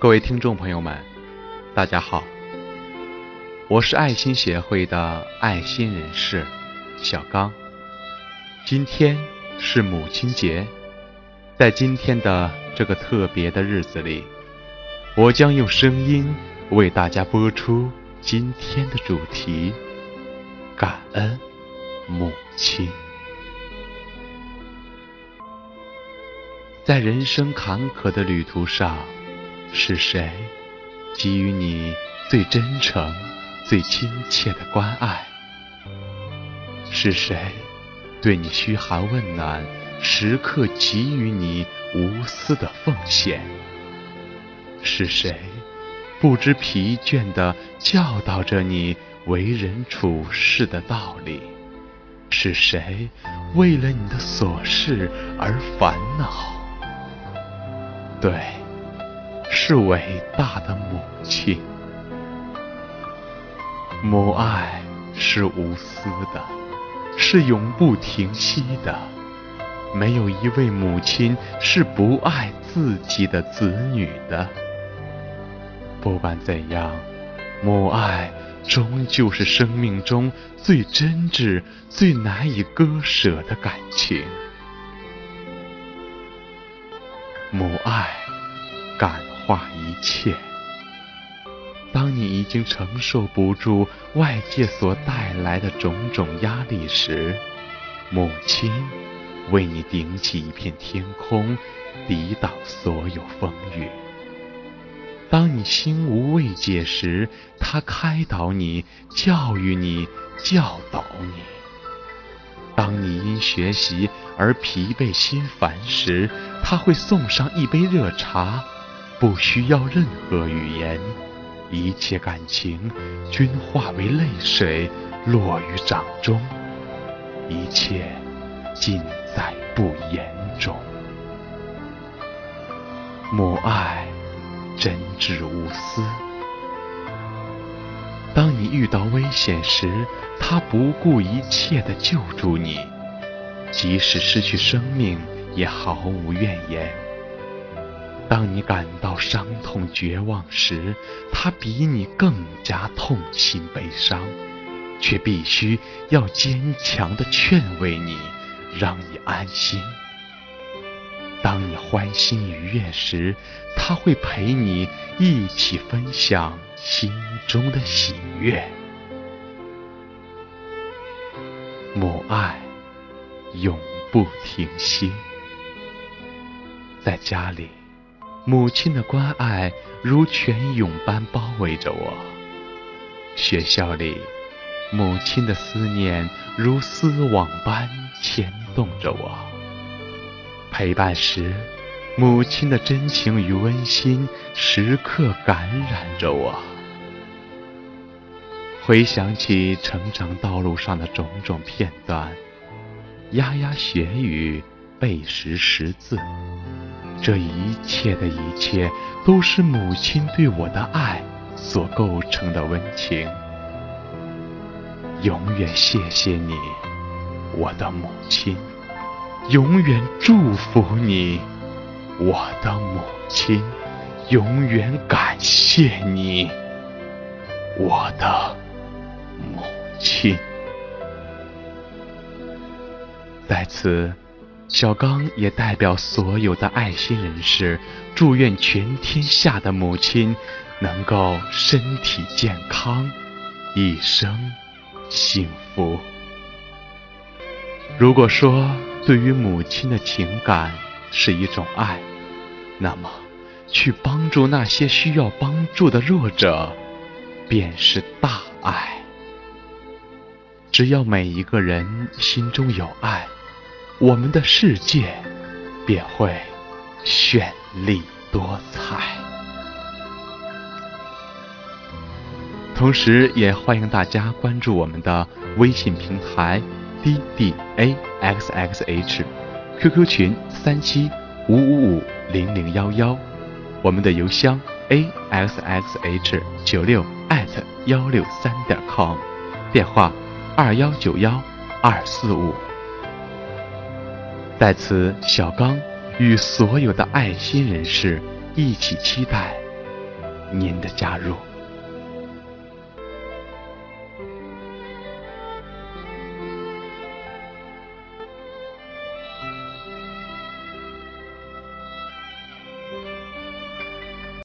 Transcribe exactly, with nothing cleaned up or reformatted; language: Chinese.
各位听众朋友们，大家好，我是爱心协会的爱心人士小刚。今天是母亲节，在今天的这个特别的日子里，我将用声音为大家播出今天的主题：感恩母亲。在人生坎坷的旅途上，是谁给予你最真诚最亲切的关爱？是谁对你嘘寒问暖，时刻给予你无私的奉献？是谁不知疲倦地教导着你为人处事的道理？是谁为了你的琐事而烦恼？对，是伟大的母亲。母爱是无私的，是永不停息的，没有一位母亲是不爱自己的子女的。不管怎样，母爱终究是生命中最真挚、最难以割舍的感情。母爱感化一切。当你已经承受不住外界所带来的种种压力时，母亲为你顶起一片天空，抵挡所有风雨。当你心无慰藉时，她开导你，教育你，教导你。当你因学习而疲惫心烦时，她会送上一杯热茶，不需要任何语言，一切感情均化为泪水，落于掌中，一切尽在不言中。母爱真挚无私。当你遇到危险时，她不顾一切地救助你，即使失去生命也毫无怨言。当你感到伤痛绝望时，她比你更加痛心悲伤，却必须要坚强地劝慰你，让你安心。当你欢欣愉悦时，她会陪你一起分享心中的喜悦。母爱永不停息。在家里，母亲的关爱如泉涌般包围着我。学校里，母亲的思念如丝网般牵动着我。陪伴时，母亲的真情与温馨时刻感染着我。回想起成长道路上的种种片段，牙牙学语，背时识字，这一切的一切都是母亲对我的爱所构成的温情。永远谢谢你，我的母亲。永远祝福你，我的母亲。永远感谢你，我的母亲。在此，小刚也代表所有的爱心人士，祝愿全天下的母亲能够身体健康，一生幸福。如果说对于母亲的情感是一种爱，那么去帮助那些需要帮助的弱者，便是大爱。只要每一个人心中有爱，我们的世界便会绚丽多彩。同时也欢迎大家关注我们的微信平台 D D A X X H， Q Q 群三七五五五零零一一，我们的邮箱 A X X H 九六 艾特 一六三 点 com， 电话二一九一二四五。在此，小刚与所有的爱心人士一起期待您的加入。